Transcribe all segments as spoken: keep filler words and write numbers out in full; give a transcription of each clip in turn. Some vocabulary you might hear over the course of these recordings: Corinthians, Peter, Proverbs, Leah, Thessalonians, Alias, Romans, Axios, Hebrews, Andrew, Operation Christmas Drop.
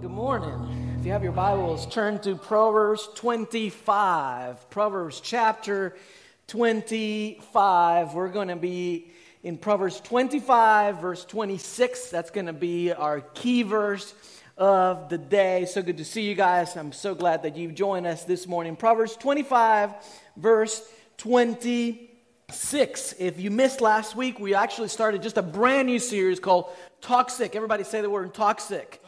Well, good morning. If you have your Bibles, turn to Proverbs twenty-five. Proverbs chapter twenty-five. We're going to be in Proverbs twenty-five, verse twenty-six. That's going to be our key verse of the day. So good to see you guys. I'm so glad that you've joined us this morning. Proverbs twenty-five, verse twenty-six. If you missed last week, we actually started just a brand new series called Toxic. Everybody say the word toxic.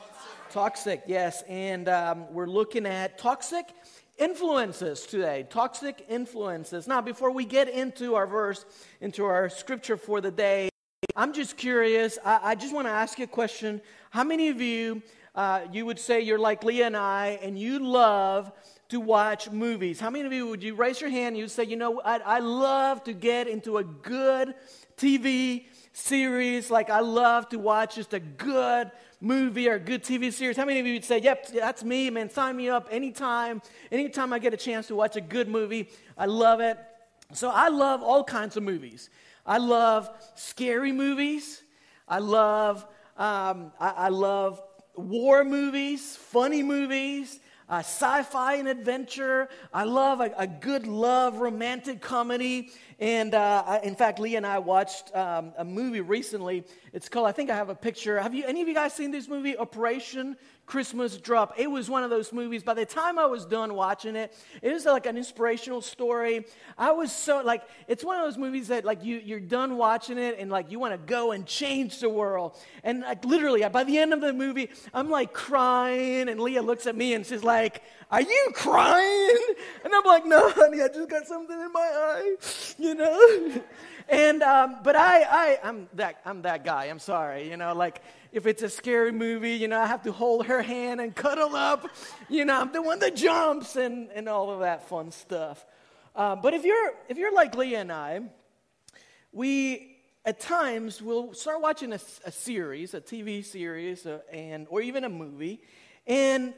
Toxic, yes, and um, we're looking at toxic influences today, toxic influences. Now, before we get into our verse, into our scripture for the day, I'm just curious, I, I just want to ask you a question. How many of you, uh, you would say you're like Leah and I, and you love to watch movies? How many of you, would you raise your hand and you'd say, you know, I, I love to get into a good T V series, like I love to watch just a good movie or a good T V series? How many of you would say, yep, that's me, man, sign me up anytime. Anytime I get a chance to watch a good movie, I love it. So I love all kinds of movies. I love scary movies. I love, um, I, I love war movies, funny movies, Uh, sci-fi and adventure. I love a, a good love romantic comedy. And uh, I, in fact, Leah and I watched um, a movie recently. It's called, I think I have a picture. Have you, any of you guys seen this movie, Operation Christmas Drop? It was one of those movies. By the time I was done watching it, it was like an inspirational story. I was so, like, it's one of those movies that, like, you, you're done watching it and, like, you want to go and change the world. And, like, literally, by the end of the movie, I'm, like, crying. And Leah looks at me and she's like, Like, are you crying? And I'm like, no, honey, I just got something in my eye, you know. And um, but I, I, I'm that, I'm that guy. I'm sorry, you know. Like, if it's a scary movie, you know, I have to hold her hand and cuddle up. You know, I'm the one that jumps and, and all of that fun stuff. Uh, but if you're if you're like Leah and I, we at times will start watching a, a series, a T V series, uh, and or even a movie, and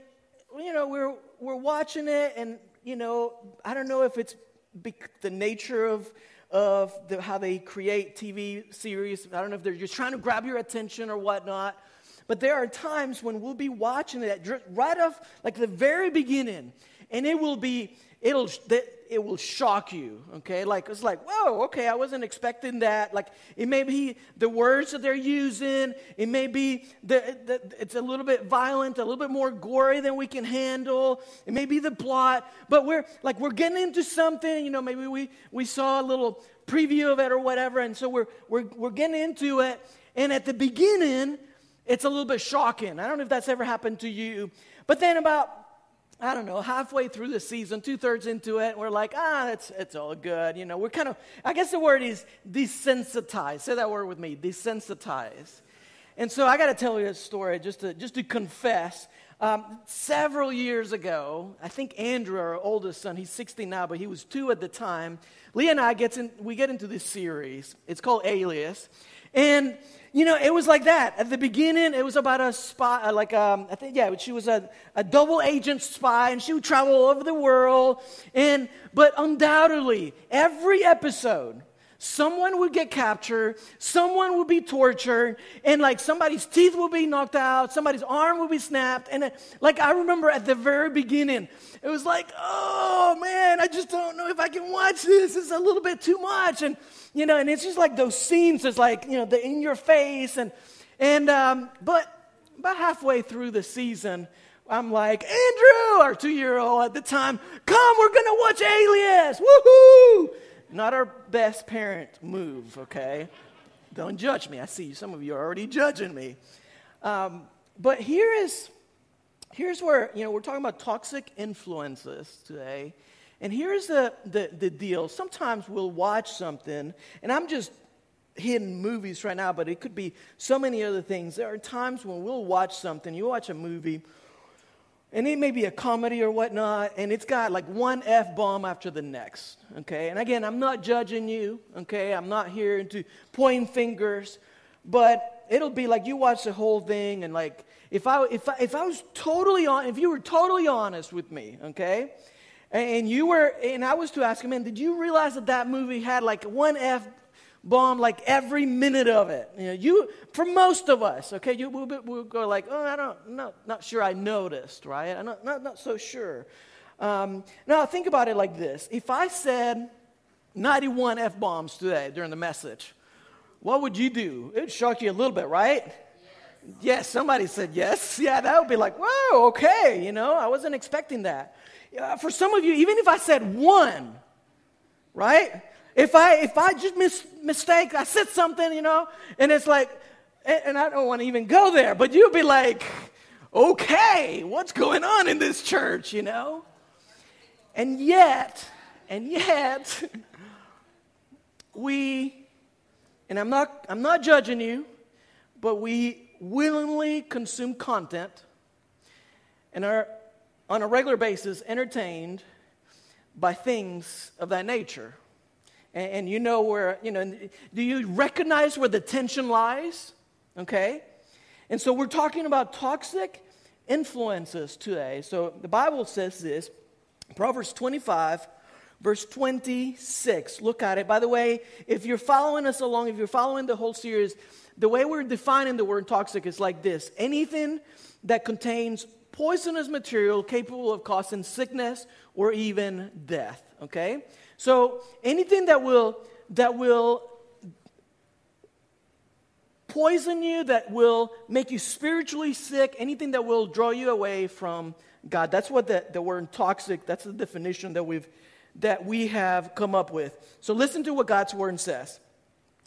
you know, we're we're watching it, and you know, I don't know if it's bec- the nature of of the, how they create T V series. I don't know if they're just trying to grab your attention or whatnot. But there are times when we'll be watching it right off, like the very beginning, and it will be it'll it will shock you. Okay, like it's like, whoa, okay, I wasn't expecting that. Like it may be the words that they're using. It may be the, the it's a little bit violent, a little bit more gory than we can handle. It may be the plot, but we're like we're getting into something. You know, maybe we we saw a little preview of it or whatever, and so we're we're we're getting into it. And at the beginning, it's a little bit shocking. I don't know if that's ever happened to you. But then about, I don't know, halfway through the season, two-thirds into it, we're like, ah, it's, it's all good. You know, we're kind of, I guess the word is desensitized. Say that word with me, desensitized. And so I got to tell you a story just to, just to confess. Um, several years ago, I think Andrew, our oldest son, he's sixteen now, but he was two at the time. Leah and I, gets in, we get into this series. It's called Alias. And, you know, it was like that. At the beginning, it was about a spy, like, um, I think, yeah, she was a, a double agent spy, and she would travel all over the world. And, but undoubtedly, every episode, someone would get captured, someone would be tortured, and like somebody's teeth would be knocked out, somebody's arm would be snapped. And like I remember at the very beginning, it was like, oh man, I just don't know if I can watch this. It's a little bit too much. And you know, and it's just like those scenes is like, you know, the in your face and and um, but about halfway through the season, I'm like, Andrew, our two-year-old at the time, come, we're gonna watch Alias. Woohoo! Not our best parent move, okay? Don't judge me. I see you. Some of you are already judging me. Um, but here is, here's where, you know, we're talking about toxic influences today. And here's the, the, the deal. Sometimes we'll watch something, and I'm just hitting movies right now, but it could be so many other things. There are times when we'll watch something. You watch a movie, and it may be a comedy or whatnot, and it's got like one F-bomb after the next, okay? And again, I'm not judging you, okay? I'm not here to point fingers, but it'll be like you watch the whole thing, and like if I if I, if I was totally on, if you were totally honest with me, okay? And you were, and I was to ask, man, did you realize that that movie had like one F bomb like every minute of it. You know, you for most of us, okay, you we'll, we'll go like, oh, I don't, not, not sure I noticed, right? I'm not, not, not so sure. Um, now think about it like this: if I said ninety-one F-bombs today during the message, what would you do? It would shock you a little bit, right? Yes. Yes, somebody said yes. Yeah, that would be like, whoa, okay, you know, I wasn't expecting that. Uh, for some of you, even if I said one, right? If I if I just mis- mistake, I said something, you know, and it's like, and, and I don't want to even go there, but you'd be like, okay, what's going on in this church, you know? And yet, and yet, we, and I'm not I'm not judging you, but we willingly consume content and are on a regular basis entertained by things of that nature. And, and you know where, you know, do you recognize where the tension lies? Okay? And so we're talking about toxic influences today. So the Bible says this, Proverbs twenty-five, verse twenty-six. Look at it. By the way, if you're following us along, if you're following the whole series, the way we're defining the word toxic is like this. Anything that contains poisonous material capable of causing sickness or even death, okay? So anything that will that will poison you, that will make you spiritually sick, anything that will draw you away from God. That's what the, the word toxic, that's the definition that we've that we have come up with. So listen to what God's word says.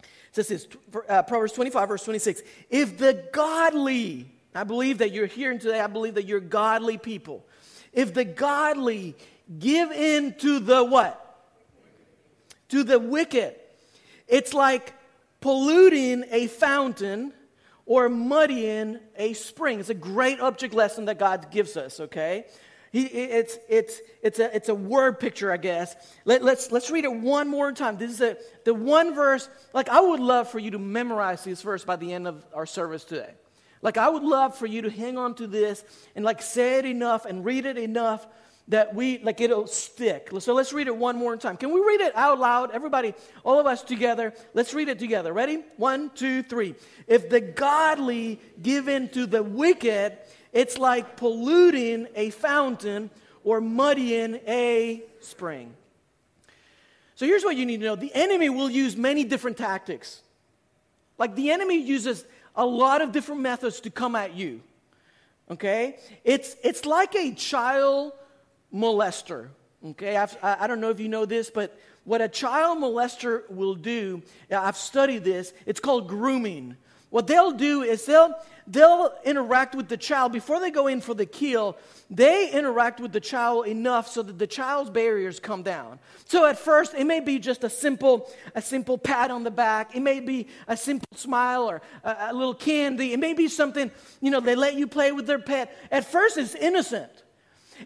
It says this, uh, Proverbs twenty-five, verse twenty-six. If the godly... I believe that you're here today. I believe that you're godly people. If the godly give in to the what? To the wicked. It's like polluting a fountain or muddying a spring. It's a great object lesson that God gives us, okay? He, it's, it's, it's, a, it's a word picture, I guess. Let, let's, let's read it one more time. This is a, the one verse. Like, I would love for you to memorize this verse by the end of our service today. Like, I would love for you to hang on to this and, like, say it enough and read it enough that we, like, it'll stick. So let's read it one more time. Can we read it out loud? Everybody, all of us together, let's read it together. Ready? One, two, three. If the godly give in to the wicked, it's like polluting a fountain or muddying a spring. So here's what you need to know. The enemy will use many different tactics. Like, the enemy uses a lot of different methods to come at you, okay? It's it's like a child molester, okay? I've, I I don't know if you know this, but what a child molester will do, I've studied this, it's called grooming. What they'll do is they'll they'll interact with the child. Before they go in for the kill, they interact with the child enough so that the child's barriers come down. So at first, it may be just a simple a simple pat on the back. It may be a simple smile or a, a little candy. It may be something, you know, they let you play with their pet. At first, it's innocent.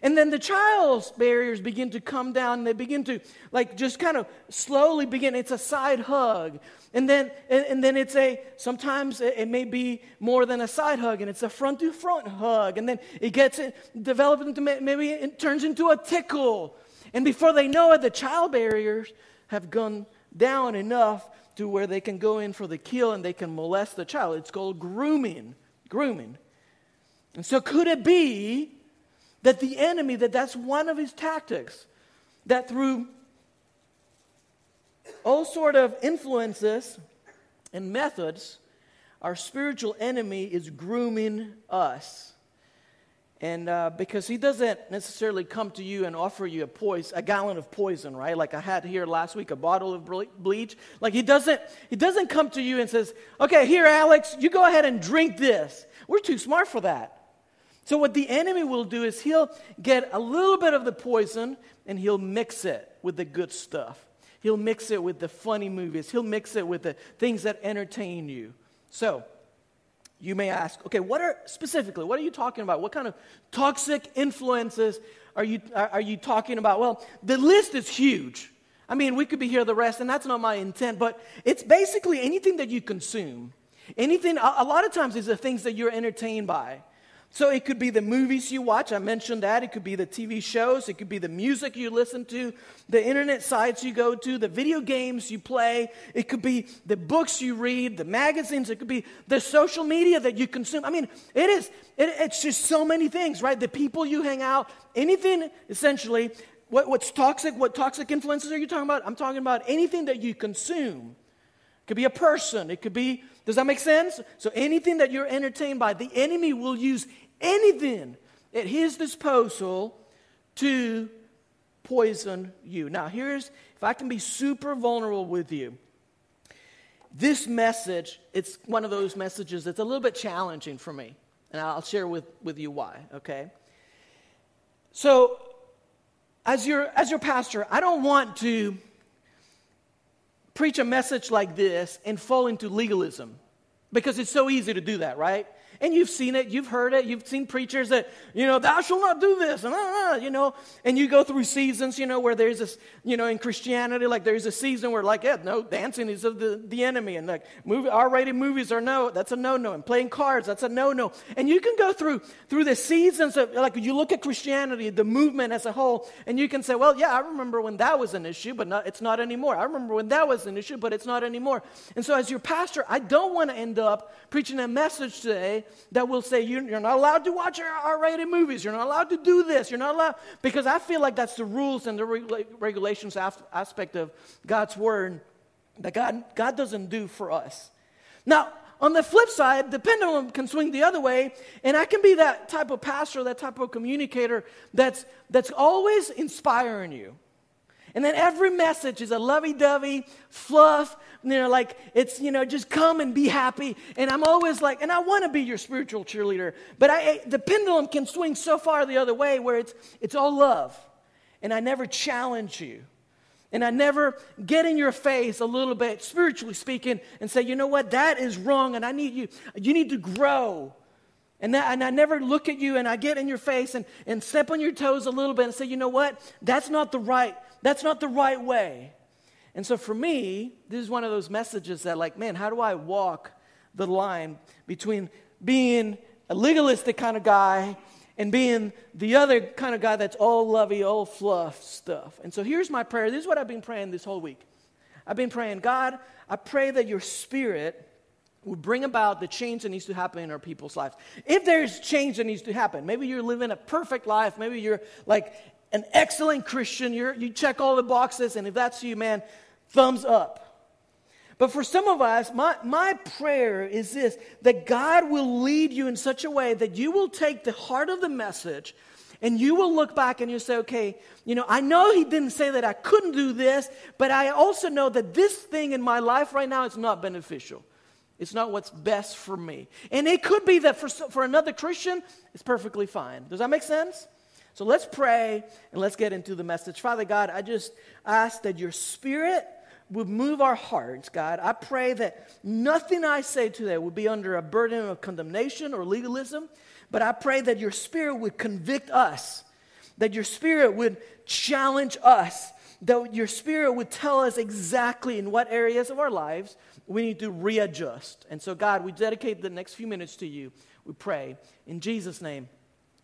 And then the child's barriers begin to come down, and they begin to, like, just kind of slowly begin. It's a side hug. And then and, and then it's a, sometimes it, it may be more than a side hug, and it's a front-to-front hug. And then it gets it developed into, maybe it turns into a tickle. And before they know it, the child barriers have gone down enough to where they can go in for the kill, and they can molest the child. It's called grooming, grooming. And so could it be that the enemy, that that's one of his tactics, that through all sort of influences and methods, our spiritual enemy is grooming us? And uh, because he doesn't necessarily come to you and offer you a poison, a gallon of poison, right? Like I had here last week, a bottle of ble- bleach. Like he doesn't, he doesn't come to you and says, okay, here, Alex, you go ahead and drink this. We're too smart for that. So what the enemy will do is he'll get a little bit of the poison and he'll mix it with the good stuff. He'll mix it with the funny movies. He'll mix it with the things that entertain you. So you may ask, okay, what are specifically, what are you talking about? What kind of toxic influences are you are, are you talking about? Well, the list is huge. I mean, we could be here the rest, and that's not my intent, but it's basically anything that you consume. Anything, a, a lot of times it's the things that you're entertained by. So it could be the movies you watch. I mentioned that. It could be the T V shows. It could be the music you listen to, the internet sites you go to, the video games you play. It could be the books you read, the magazines. It could be the social media that you consume. I mean, it is, it, it's just so many things, right? The people you hang out, anything essentially. What, what's toxic? What toxic influences are you talking about? I'm talking about anything that you consume. It could be a person. It could be, does that make sense? So anything that you're entertained by, the enemy will use anything at his disposal to poison you. Now here's, if I can be super vulnerable with you, this message, it's one of those messages that's a little bit challenging for me. And I'll share with, with you why, okay? So as your, as your pastor, I don't want to preach a message like this and fall into legalism, because it's so easy to do that, right? And you've seen it, you've heard it, you've seen preachers that, you know, thou shalt not do this, and uh, you know, and you go through seasons, you know, where there's this, you know, in Christianity, like there's a season where like, yeah, no, dancing is of the, the enemy, and like movie, R-rated movies are no, that's a no-no, and playing cards, that's a no-no. And you can go through through the seasons of, like, you look at Christianity, the movement as a whole, and you can say, well, yeah, I remember when that was an issue, but not, it's not anymore. I remember when that was an issue, but it's not anymore. And so as your pastor, I don't want to end up preaching a message today that will say you're not allowed to watch R-rated movies. You're not allowed to do this. You're not allowed, because I feel like that's the rules and the regulations aspect of God's word that God God doesn't do for us. Now, on the flip side, the pendulum can swing the other way, and I can be that type of pastor, that type of communicator that's that's always inspiring you. And then every message is a lovey-dovey, fluff, you know, like it's, you know, just come and be happy. And I'm always like, and I want to be your spiritual cheerleader, but I, the pendulum can swing so far the other way where it's it's all love. And I never challenge you. And I never get in your face a little bit, spiritually speaking, and say, you know what, that is wrong, and I need you, you need to grow. And, that, and I never look at you and I get in your face and, and step on your toes a little bit and say, you know what, that's not the right, that's not the right way. And so for me, this is one of those messages that like, man, how do I walk the line between being a legalistic kind of guy and being the other kind of guy that's all lovey, all fluff stuff. And so here's my prayer. This is what I've been praying this whole week. I've been praying, God, I pray that your spirit will bring about the change that needs to happen in our people's lives. If there's change that needs to happen, maybe you're living a perfect life, maybe you're like an excellent Christian, you're, you check all the boxes, and if that's you, man, thumbs up. But for some of us, my, my prayer is this, that God will lead you in such a way that you will take the heart of the message and you will look back and you'll say, okay, you know, I know he didn't say that I couldn't do this, but I also know that this thing in my life right now is not beneficial. It's not what's best for me. And it could be that for for another Christian, it's perfectly fine. Does that make sense? So let's pray and let's get into the message. Father God, I just ask that your spirit would move our hearts, God. I pray that nothing I say today would be under a burden of condemnation or legalism, but I pray that your spirit would convict us, that your spirit would challenge us, that your spirit would tell us exactly in what areas of our lives we need to readjust. And so, God, we dedicate the next few minutes to you. We pray in Jesus' name,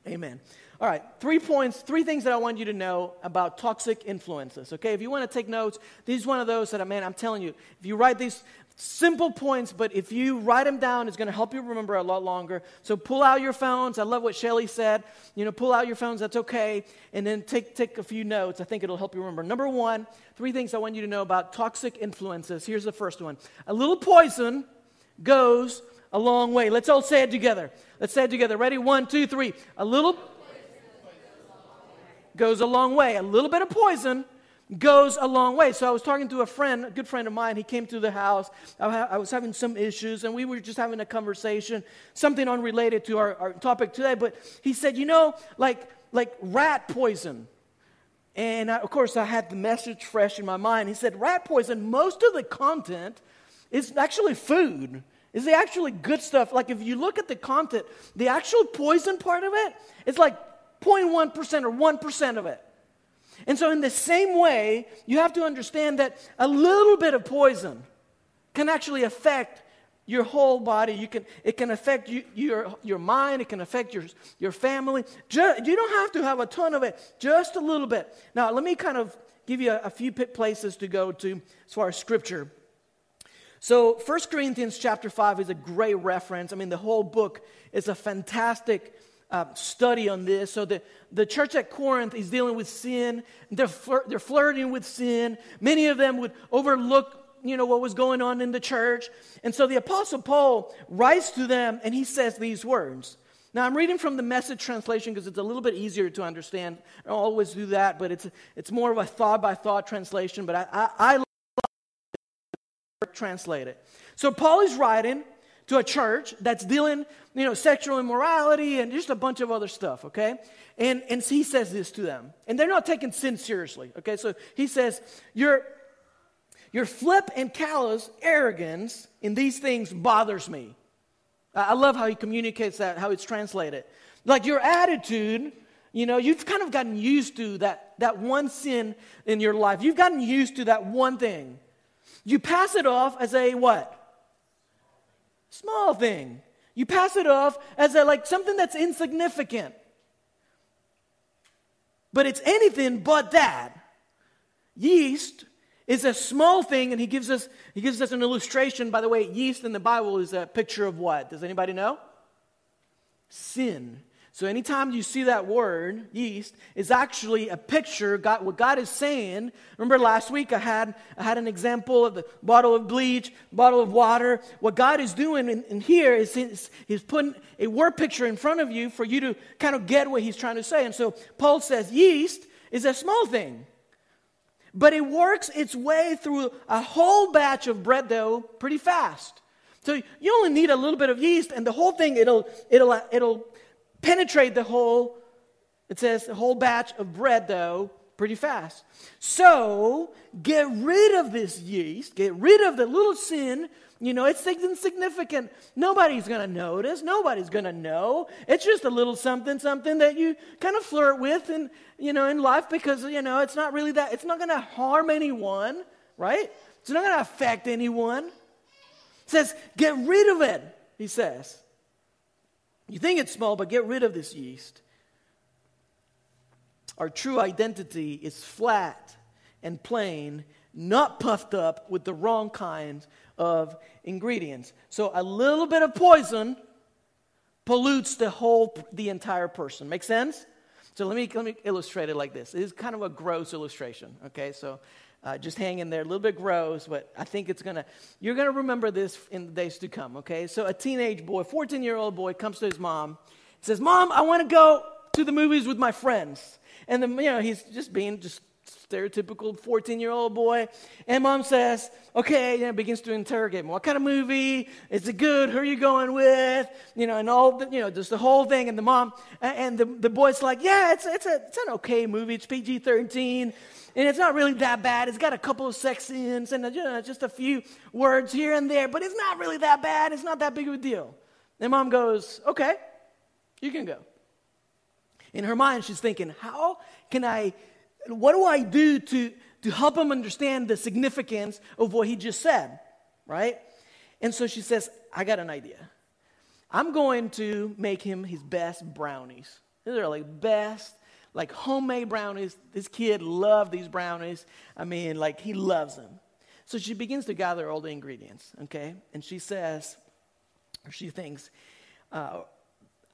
amen. All right, three points, three things that I want you to know about toxic influences, okay? If you want to take notes, this is one of those that, man, I'm telling you, if you write these simple points, but if you write them down, it's going to help you remember a lot longer. So pull out your phones. I love what Shelley said. You know, pull out your phones. That's okay. And then take take a few notes. I think it'll help you remember. Number one, three things I want you to know about toxic influences. Here's the first one. A little poison goes a long way. Let's all say it together. Let's say it together. Ready? One, two, three. A little goes a long way. A little bit of poison goes a long way. So I was talking to a friend, a good friend of mine. He came to the house. I, ha- I was having some issues, and we were just having a conversation, something unrelated to our, our topic today. But he said, you know, like like rat poison. And I, of course, I had the message fresh in my mind. He said, rat poison, most of the content is actually food. Is the actually good stuff. Like if you look at the content, the actual poison part of it, it's like zero point one percent or one percent of it. And so in the same way, you have to understand that a little bit of poison can actually affect your whole body. You can it can affect you, your your mind. It can affect your your family. Just, you don't have to have a ton of it, just a little bit. Now, let me kind of give you a, a few places to go to as far as Scripture. So, First Corinthians chapter five is a great reference. I mean, the whole book is a fantastic uh, study on this. So, the, the church at Corinth is dealing with sin. They're, flir- they're flirting with sin. Many of them would overlook, you know, what was going on in the church. And so, the Apostle Paul writes to them, and he says these words. Now, I'm reading from the Message translation because it's a little bit easier to understand. I don't always do that, but it's it's more of a thought-by-thought translation. But I I, I love translate it. So Paul is writing to a church that's dealing, you know, sexual immorality and just a bunch of other stuff, okay? And and he says this to them. And they're not taking sin seriously, okay? So he says, your, your flip and callous arrogance in these things bothers me. I love how he communicates that, how it's translated. Like your attitude, you know, you've kind of gotten used to that, that one sin in your life. You've gotten used to that one thing. You pass it off as a what? Small thing. You pass it off as a like something that's insignificant. But it's anything but that. Yeast is a small thing, and he gives us he gives us an illustration. By the way, yeast in the Bible is a picture of what? Does anybody know? Sin. So anytime you see that word, yeast, is actually a picture, God, what God is saying. Remember last week I had I had an example of the bottle of bleach, bottle of water. What God is doing in, in here is, is he's putting a word picture in front of you for you to kind of get what he's trying to say. And so Paul says yeast is a small thing, but it works its way through a whole batch of bread dough pretty fast. So you only need a little bit of yeast, and the whole thing, it'll it'll it'll... penetrate the whole, it says, the whole batch of bread dough pretty fast. So get rid of this yeast, get rid of the little sin. You know, it's insignificant. Nobody's going to notice. Nobody's going to know. It's just a little something, something that you kind of flirt with and, you know, in life because, you know, it's not really that, it's not going to harm anyone, right? It's not going to affect anyone. It says, get rid of it, he says. You think it's small, but get rid of this yeast. Our true identity is flat and plain, not puffed up with the wrong kinds of ingredients. So a little bit of poison pollutes the whole, the entire person. Make sense? So let me let me illustrate it like this. It is kind of a gross illustration, okay? So uh, just hang in there, a little bit gross, but I think it's going to, you're going to remember this in the days to come, okay? So a teenage boy, fourteen-year-old boy comes to his mom, says, Mom, I want to go to the movies with my friends. And, the, you know, he's just being just stereotypical fourteen-year-old boy. And mom says, okay, you know, begins to interrogate him. What kind of movie? Is it good? Who are you going with? You know, and all, the, you know, just the whole thing. And the mom, and the, the boy's like, yeah, it's it's a it's an okay movie. It's P G thirteen, and it's not really that bad. It's got a couple of sex scenes and, you know, just a few words here and there, but it's not really that bad. It's not that big of a deal. And mom goes, okay, you can go. In her mind, she's thinking, how can I What do I do to, to help him understand the significance of what he just said, right? And so she says, I got an idea. I'm going to make him his best brownies. These are like best, like homemade brownies. This kid loved these brownies. I mean, like he loves them. So she begins to gather all the ingredients, okay? And she says, or she thinks, uh,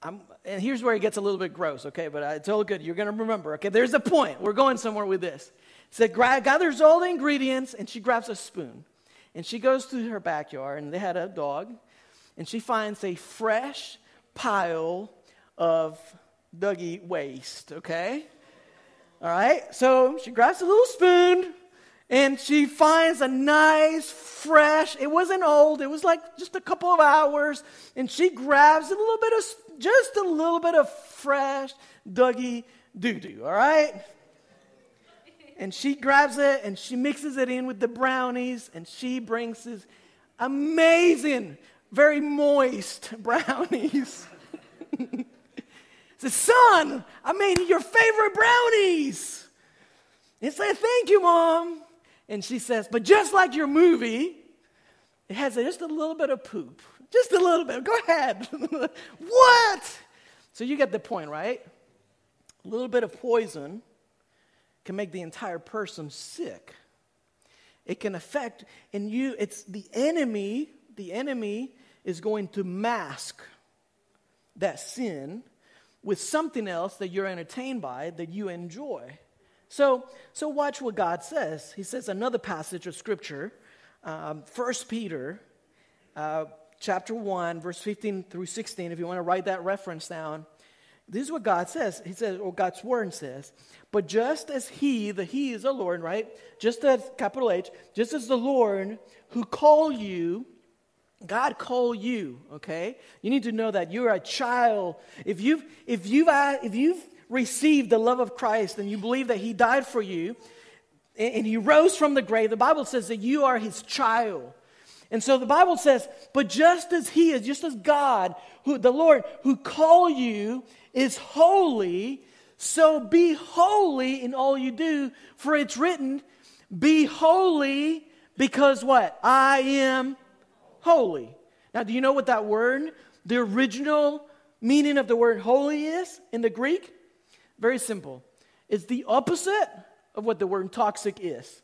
I'm, and here's where it gets a little bit gross, okay? But it's all good. You're going to remember, okay? There's a point. We're going somewhere with this. So gathers all the ingredients, and she grabs a spoon. And she goes to her backyard, and they had a dog. And she finds a fresh pile of Dougie waste, okay? All right? So she grabs a little spoon, and she finds a nice, fresh, it wasn't old. It was like just a couple of hours. And she grabs a little bit of spoon. Just a little bit of fresh Dougie doo-doo, all right? And she grabs it, and she mixes it in with the brownies, and she brings this amazing, very moist brownies. Says, son, I made your favorite brownies. It's like, thank you, Mom. And she says, but just like your movie, It has just a little bit of poop. Just a little bit. Go ahead. What? So you get the point, right? A little bit of poison can make the entire person sick. It can affect, and you, it's the enemy, the enemy is going to mask that sin with something else that you're entertained by, that you enjoy. So, so watch what God says. He says another passage of Scripture, um, First Peter uh, chapter one, verse fifteen through sixteen, if you want to write that reference down. This is what God says. He says, or God's word says, but just as he, the he is the Lord, right? Just as, capital H, just as the Lord who called you, God called you, okay? You need to know that you're a child. If you've, if you've, if you've received the love of Christ and you believe that he died for you and, and he rose from the grave, the Bible says that you are his child. And so the Bible says, but just as he is, just as God, who the Lord who called you is holy, so be holy in all you do, for it's written, be holy because what? I am holy. Now, do you know what that word, the original meaning of the word holy is in the Greek? Very simple. It's the opposite of what the word toxic is.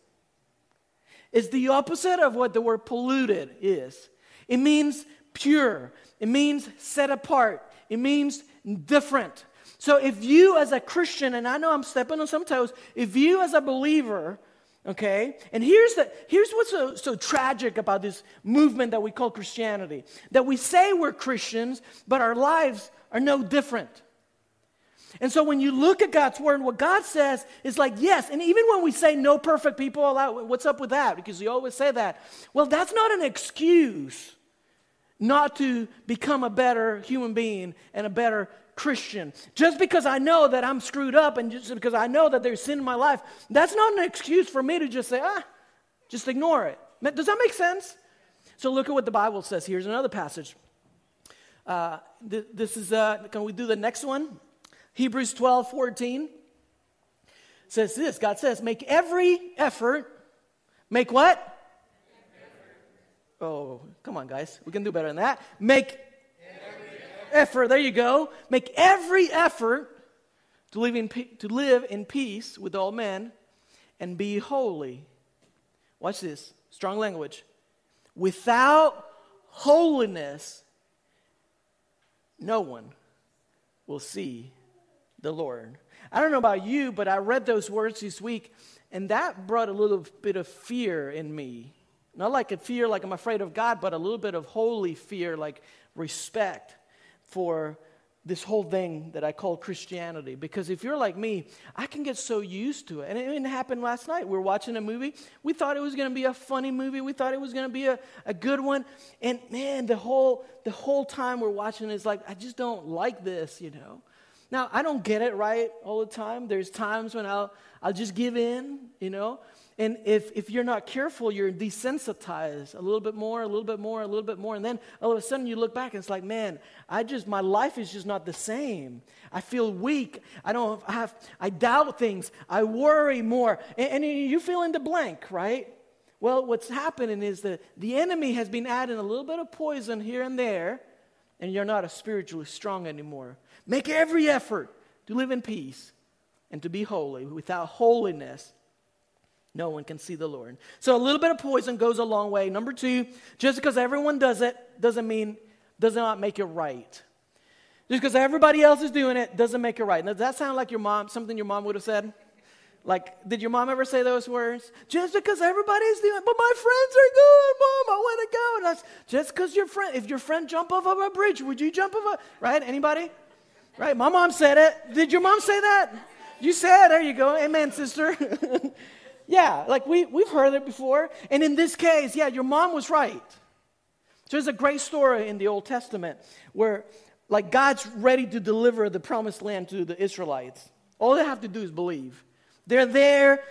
It's the opposite of what the word polluted is. It means pure. It means set apart. It means different. So if you as a Christian, and I know I'm stepping on some toes, if you as a believer, okay, and here's the here's what's so, so tragic about this movement that we call Christianity, that we say we're Christians, but our lives are no different. And so when you look at God's word, what God says is like, yes, and even when we say no perfect people allowed, what's up with that? Because you always say that. Well, that's not an excuse not to become a better human being and a better Christian. Just because I know that I'm screwed up and just because I know that there's sin in my life, that's not an excuse for me to just say, ah, just ignore it. Does that make sense? So look at what the Bible says. Here's another passage. Uh, th- this is, uh, can we do the next one? Hebrews twelve fourteen says this. God says, make every effort. Make what? Effort. Oh, come on, guys. We can do better than that. Make every effort. effort. There you go. Make every effort to live, in pe- to live in peace with all men and be holy. Watch this. Strong language. Without holiness, no one will see the Lord. I don't know about you, but I read those words this week, and that brought a little bit of fear in me. Not like a fear like I'm afraid of God, but a little bit of holy fear, like respect for this whole thing that I call Christianity. Because if you're like me, I can get so used to it. And it happened last night. We were watching a movie. We thought it was going to be a funny movie. We thought it was going to be a, a good one. And man, the whole the whole time we're watching it's like, I just don't like this, you know. Now, I don't get it right all the time. There's times when I'll I'll just give in, you know. And if, if you're not careful, you're desensitized a little bit more, a little bit more, a little bit more. And then all of a sudden you look back and it's like, man, I just, my life is just not the same. I feel weak. I don't have, I doubt things. I worry more. And, and you fill in the blank, right? Well, what's happening is that the enemy has been adding a little bit of poison here and there, and you're not as spiritually strong anymore. Make every effort to live in peace and to be holy. Without holiness, no one can see the Lord. So a little bit of poison goes a long way. Number two, just because everyone does it doesn't mean, does not make it right. Just because everybody else is doing it doesn't make it right. Now, does that sound like your mom, something your mom would have said? Like, did your mom ever say those words? Just because everybody's doing it, but my friends are good, Mom, I want to go. And that's just because your friend, if your friend jumped off of a bridge, would you jump off a, right? Anybody? Right, my mom said it. Did your mom say that? You said, there you go. Amen, sister. Yeah, like we, we've heard it before. And in this case, yeah, your mom was right. There's a great story in the Old Testament where, like, God's ready to deliver the promised land to the Israelites. All they have to do is believe. They're there.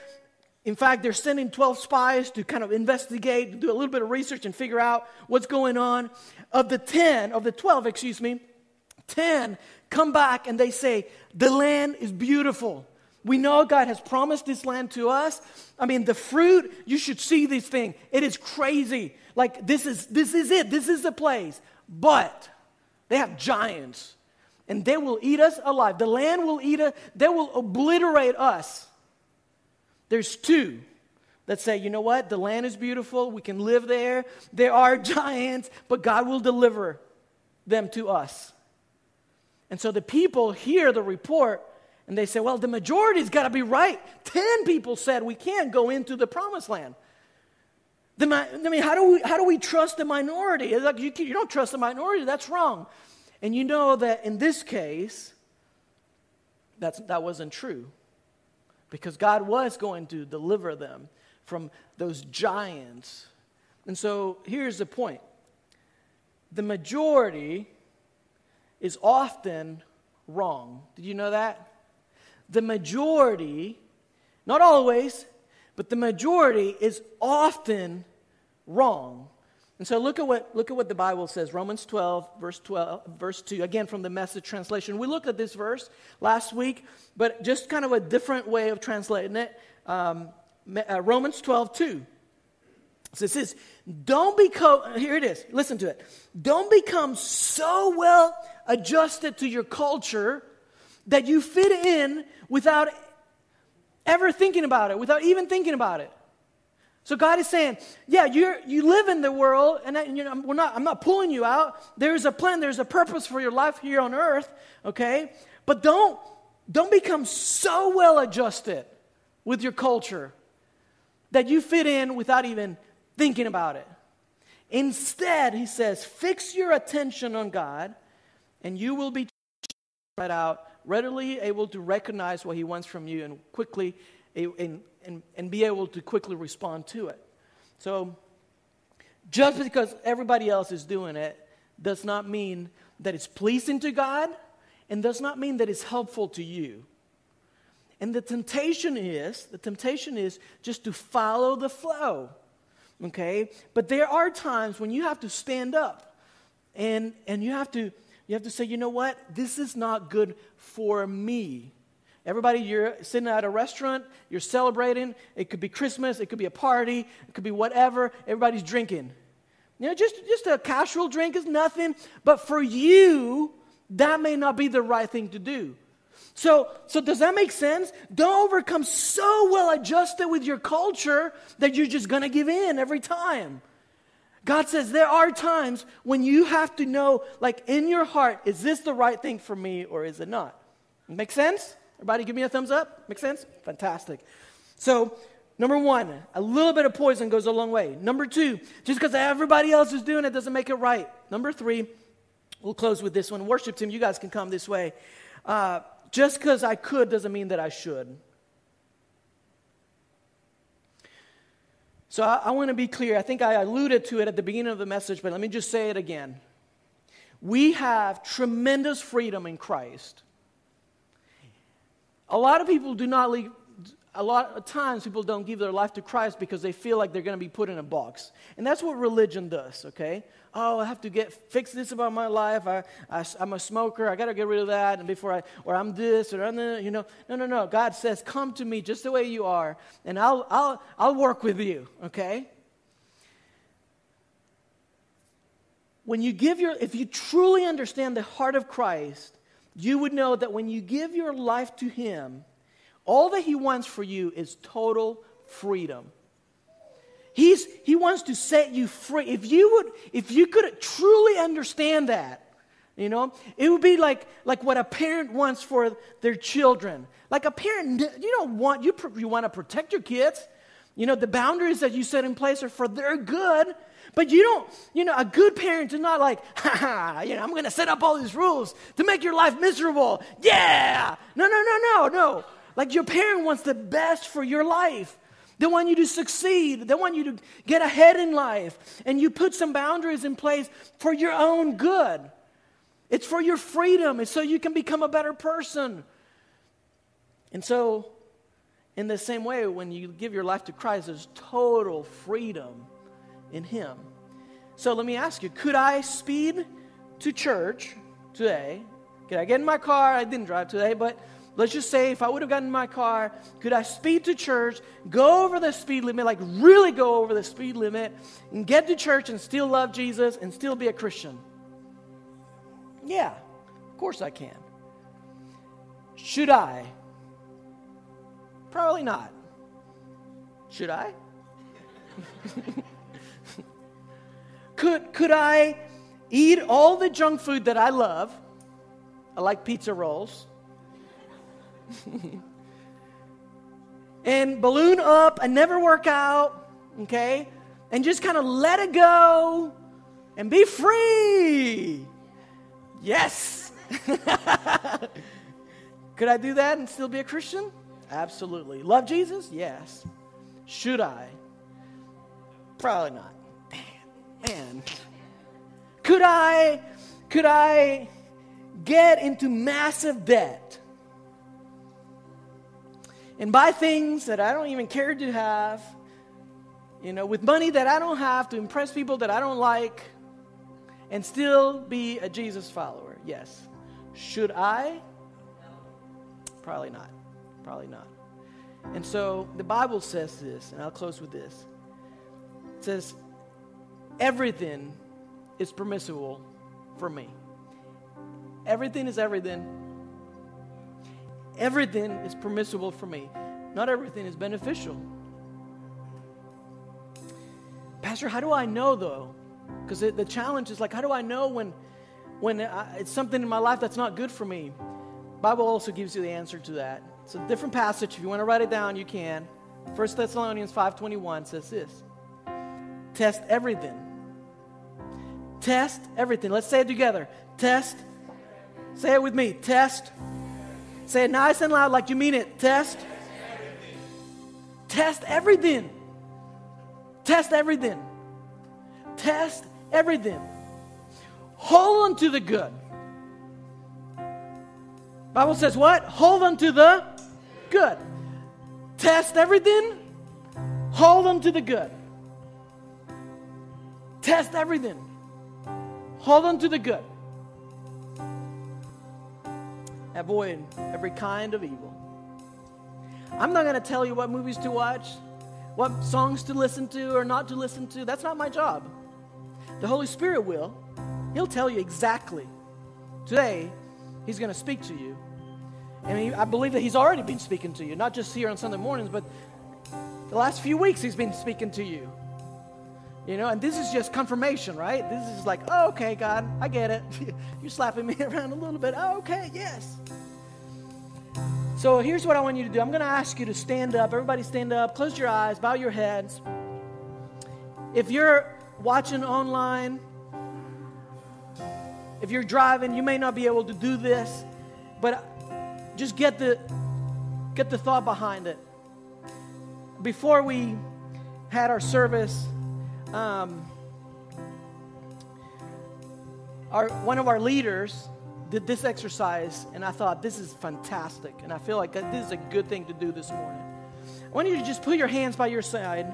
In fact, they're sending twelve spies to kind of investigate, do a little bit of research and figure out what's going on. Of the ten, of the twelve, excuse me, ten come back and they say, the land is beautiful. We know God has promised this land to us. I mean, the fruit, you should see this thing. It is crazy. Like, this is this is it. This is the place. But they have giants, and they will eat us alive. The land will eat us. They will obliterate us. There's two that say, you know what? The land is beautiful. We can live there. There are giants, but God will deliver them to us. And so the people hear the report, and they say, well, the majority's got to be right. Ten people said we can't go into the promised land. The, I mean, how do we how do we trust the minority? It's like you, you don't trust the minority. That's wrong. And you know that in this case, that's, that wasn't true, because God was going to deliver them from those giants. And so here's the point. The majority is often wrong. Did you know that? The majority, not always, but the majority is often wrong. And so look at what look at what the Bible says. Romans twelve, verse twelve, verse two. Again, from the Message translation. We looked at this verse last week, but just kind of a different way of translating it. Um, uh, Romans twelve, two. So it says, "Don't become." Here it is. Listen to it. "Don't become so well adjusted to your culture that you fit in without ever thinking about it, without even thinking about it." So God is saying, yeah, you you live in the world, and I, you know, we're not, I'm not pulling you out. There's a plan, there's a purpose for your life here on earth, okay? But don't, don't become so well-adjusted with your culture that you fit in without even thinking about it. Instead, he says, fix your attention on God, and you will be right out, readily able to recognize what he wants from you and quickly and And, and be able to quickly respond to it. So just because everybody else is doing it does not mean that it's pleasing to God, and does not mean that it's helpful to you. And the temptation is, the temptation is just to follow the flow, okay? But there are times when you have to stand up, and and you have to you have to say, you know what? This is not good for me. Everybody, you're sitting at a restaurant, you're celebrating. It could be Christmas, it could be a party, it could be whatever. Everybody's drinking. You know, just, just a casual drink is nothing. But for you, that may not be the right thing to do. So, so does that make sense? Don't overcome so well adjusted with your culture that you're just going to give in every time. God says there are times when you have to know, like in your heart, is this the right thing for me or is it not? Make sense? Everybody give me a thumbs up? Make sense? Fantastic. So, number one, a little bit of poison goes a long way. Number two, just because everybody else is doing it doesn't make it right. Number three, we'll close with this one. Worship team, you guys can come this way. Uh, just because I could doesn't mean that I should. So I, I want to be clear. I think I alluded to it at the beginning of the message, but let me just say it again. We have tremendous freedom in Christ. A lot of people do not, leave, a lot of times people don't give their life to Christ because they feel like they're going to be put in a box. And that's what religion does, okay? Oh, I have to get fix this about my life. I, I, I'm a smoker. I got to get rid of that. And before I, or I'm this, or I'm that, you know. No, no, no. God says, come to me just the way you are, and I'll, I'll, I'll work with you, okay? When you give your, if you truly understand the heart of Christ, you would know that when you give your life to him, all that he wants for you is total freedom. He's, he wants to set you free. If you would, if you could truly understand that, you know, it would be like, like what a parent wants for their children. Like a parent, you don't want, you, you want to protect your kids. You know, the boundaries that you set in place are for their good. But you don't, you know, a good parent is not like, ha ha, you know, I'm going to set up all these rules to make your life miserable. Yeah. No, no, no, no, no. Like your parent wants the best for your life. They want you to succeed. They want you to get ahead in life. And you put some boundaries in place for your own good. It's for your freedom. It's so you can become a better person. And so in the same way, when you give your life to Christ, there's total freedom in him. So let me ask you, could I speed to church today? Could I get in my car? I didn't drive today, but let's just say if I would have gotten in my car, could I speed to church, go over the speed limit, like really go over the speed limit, and get to church and still love Jesus and still be a Christian? Yeah, of course I can. Should I? Probably not. Should I? Could could I eat all the junk food that I love? I like pizza rolls. And balloon up and never work out, okay? And just kind of let it go and be free. Yes. Could I do that and still be a Christian? Absolutely. Love Jesus? Yes. Should I? Probably not. Man. Could I, could I get into massive debt and buy things that I don't even care to have, you know, with money that I don't have to impress people that I don't like, and still be a Jesus follower? Yes. Should I? Probably not. Probably not. And so the Bible says this, and I'll close with this. It says, everything is permissible for me. Everything is everything. Everything is permissible for me. Not everything is beneficial. Pastor, how do I know though? Because the challenge is like, how do I know when, when I, it's something in my life that's not good for me? The Bible also gives you the answer to that. It's a different passage. If you want to write it down, you can. First Thessalonians five twenty-one says this. Test everything. Test everything. Let's say it together. Test. Say it with me. Test. Say it nice and loud like you mean it. Test. Test everything. Test everything. Test everything. Hold on to the good. Bible says what? Hold on to the good. Test everything. Hold on to the good. Test everything. Hold on to the good. Avoid every kind of evil. I'm not going to tell you what movies to watch, what songs to listen to or not to listen to. That's not my job. The Holy Spirit will. He'll tell you exactly. Today, He's going to speak to you. And he, I believe that He's already been speaking to you, not just here on Sunday mornings, but the last few weeks He's been speaking to you. You know, and this is just confirmation, right? This is like, oh, okay, God, I get it. You're slapping me around a little bit. Oh, okay, yes. So here's what I want you to do. I'm going to ask you to stand up. Everybody stand up. Close your eyes. Bow your heads. If you're watching online, if you're driving, you may not be able to do this, but just get the get the thought behind it. Before we had our service, Um, our, one of our leaders did this exercise, and I thought, this is fantastic, and I feel like this is a good thing to do this morning. I want you to just put your hands by your side,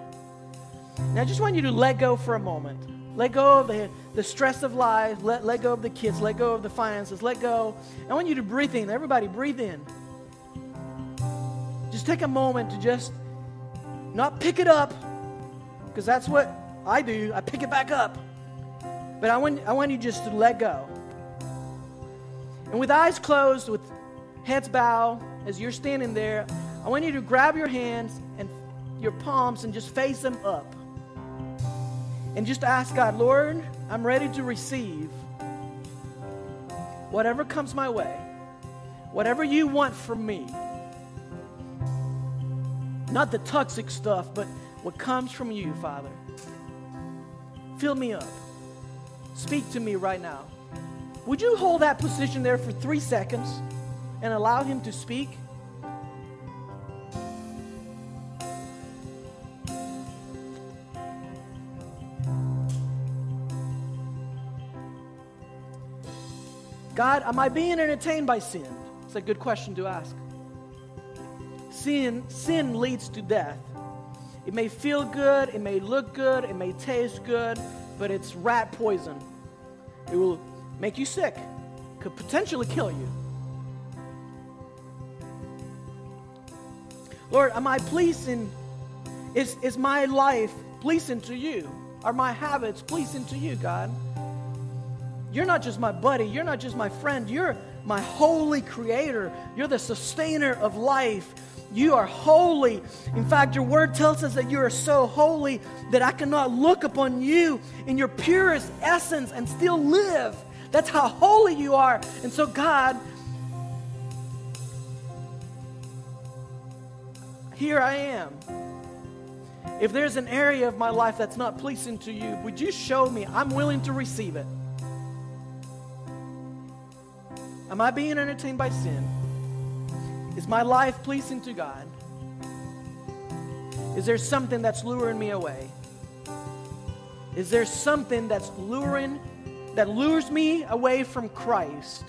and I just want you to let go for a moment. Let go of the, the stress of life, let, let go of the kids, let go of the finances, let go. I want you to breathe in. Everybody breathe in. Just take a moment to just not pick it up, because that's what I do. I pick it back up. But I want, I want you just to let go. And with eyes closed, with heads bowed, as you're standing there, I want you to grab your hands and your palms and just face them up. And just ask God, Lord, I'm ready to receive whatever comes my way, whatever you want from me. Not the toxic stuff, but what comes from you, Father. Fill me up. Speak to me right now. Would you hold that position there for three seconds and allow Him to speak? God, am I being entertained by sin? It's a good question to ask. Sin, sin leads to death. It may feel good, it may look good, it may taste good, but it's rat poison. It will make you sick, could potentially kill you. Lord, am I pleasing? Is, is my life pleasing to you? Are my habits pleasing to you, God? You're not just my buddy. You're not just my friend. You're my holy creator. You're the sustainer of life. You are holy. In fact, your word tells us that you are so holy that I cannot look upon you in your purest essence and still live. That's how holy you are. And so, God, here I am. If there's an area of my life that's not pleasing to you, would you show me? I'm willing to receive it. Am I being entertained by sin? Is my life pleasing to God? Is there something that's luring me away? Is there something that's luring, that lures me away from Christ?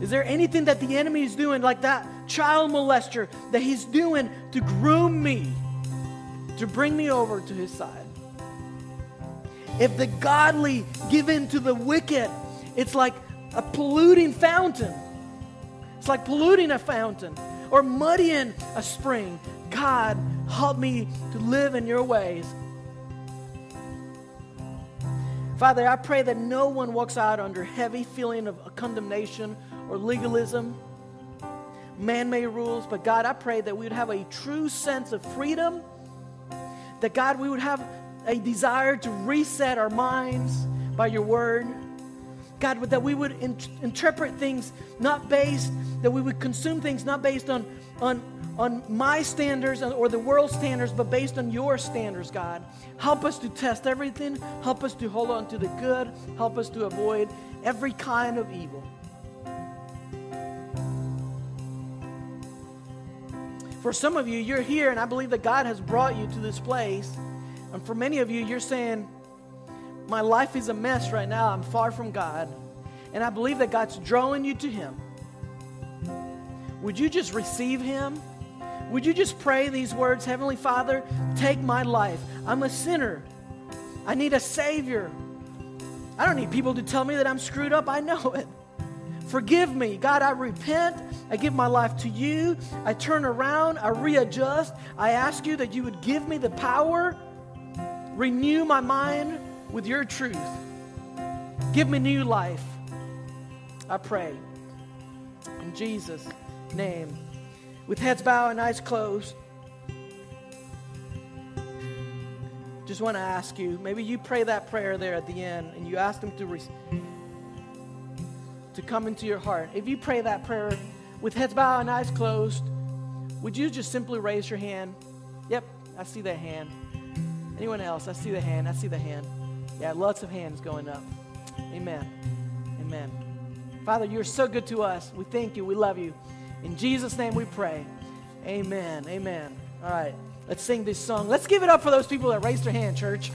Is there anything that the enemy is doing, like that child molester, that he's doing to groom me, to bring me over to his side? If the godly give in to the wicked, it's like a polluting fountain. It's like polluting a fountain or muddying a spring. God, help me to live in your ways. Father, I pray that no one walks out under heavy feeling of condemnation or legalism, man-made rules. But God, I pray that we would have a true sense of freedom, that God, we would have a desire to reset our minds by your word. God, that we would in- interpret things not based, that we would consume things not based on, on, on my standards or the world's standards, but based on your standards, God. Help us to test everything. Help us to hold on to the good. Help us to avoid every kind of evil. For some of you, you're here, and I believe that God has brought you to this place. And for many of you, you're saying, my life is a mess right now. I'm far from God. And I believe that God's drawing you to him. Would you just receive him? Would you just pray these words, Heavenly Father, take my life. I'm a sinner. I need a Savior. I don't need people to tell me that I'm screwed up. I know it. Forgive me. God, I repent. I give my life to you. I turn around. I readjust. I ask you that you would give me the power. Renew my mind with your truth. Give me new life. I pray in Jesus' name. With heads bowed and eyes closed, just want to ask you, maybe you pray that prayer there at the end and you ask him to re- to come into your heart. If you pray that prayer with heads bowed and eyes closed, would you just simply raise your hand? Yep, I see that hand. Anyone else? I see the hand. I see the hand. Yeah, lots of hands going up. Amen. Amen. Father, you're so good to us. We thank you. We love you. In Jesus' name we pray. Amen. Amen. All right. Let's sing this song. Let's give it up for those people that raised their hand, church.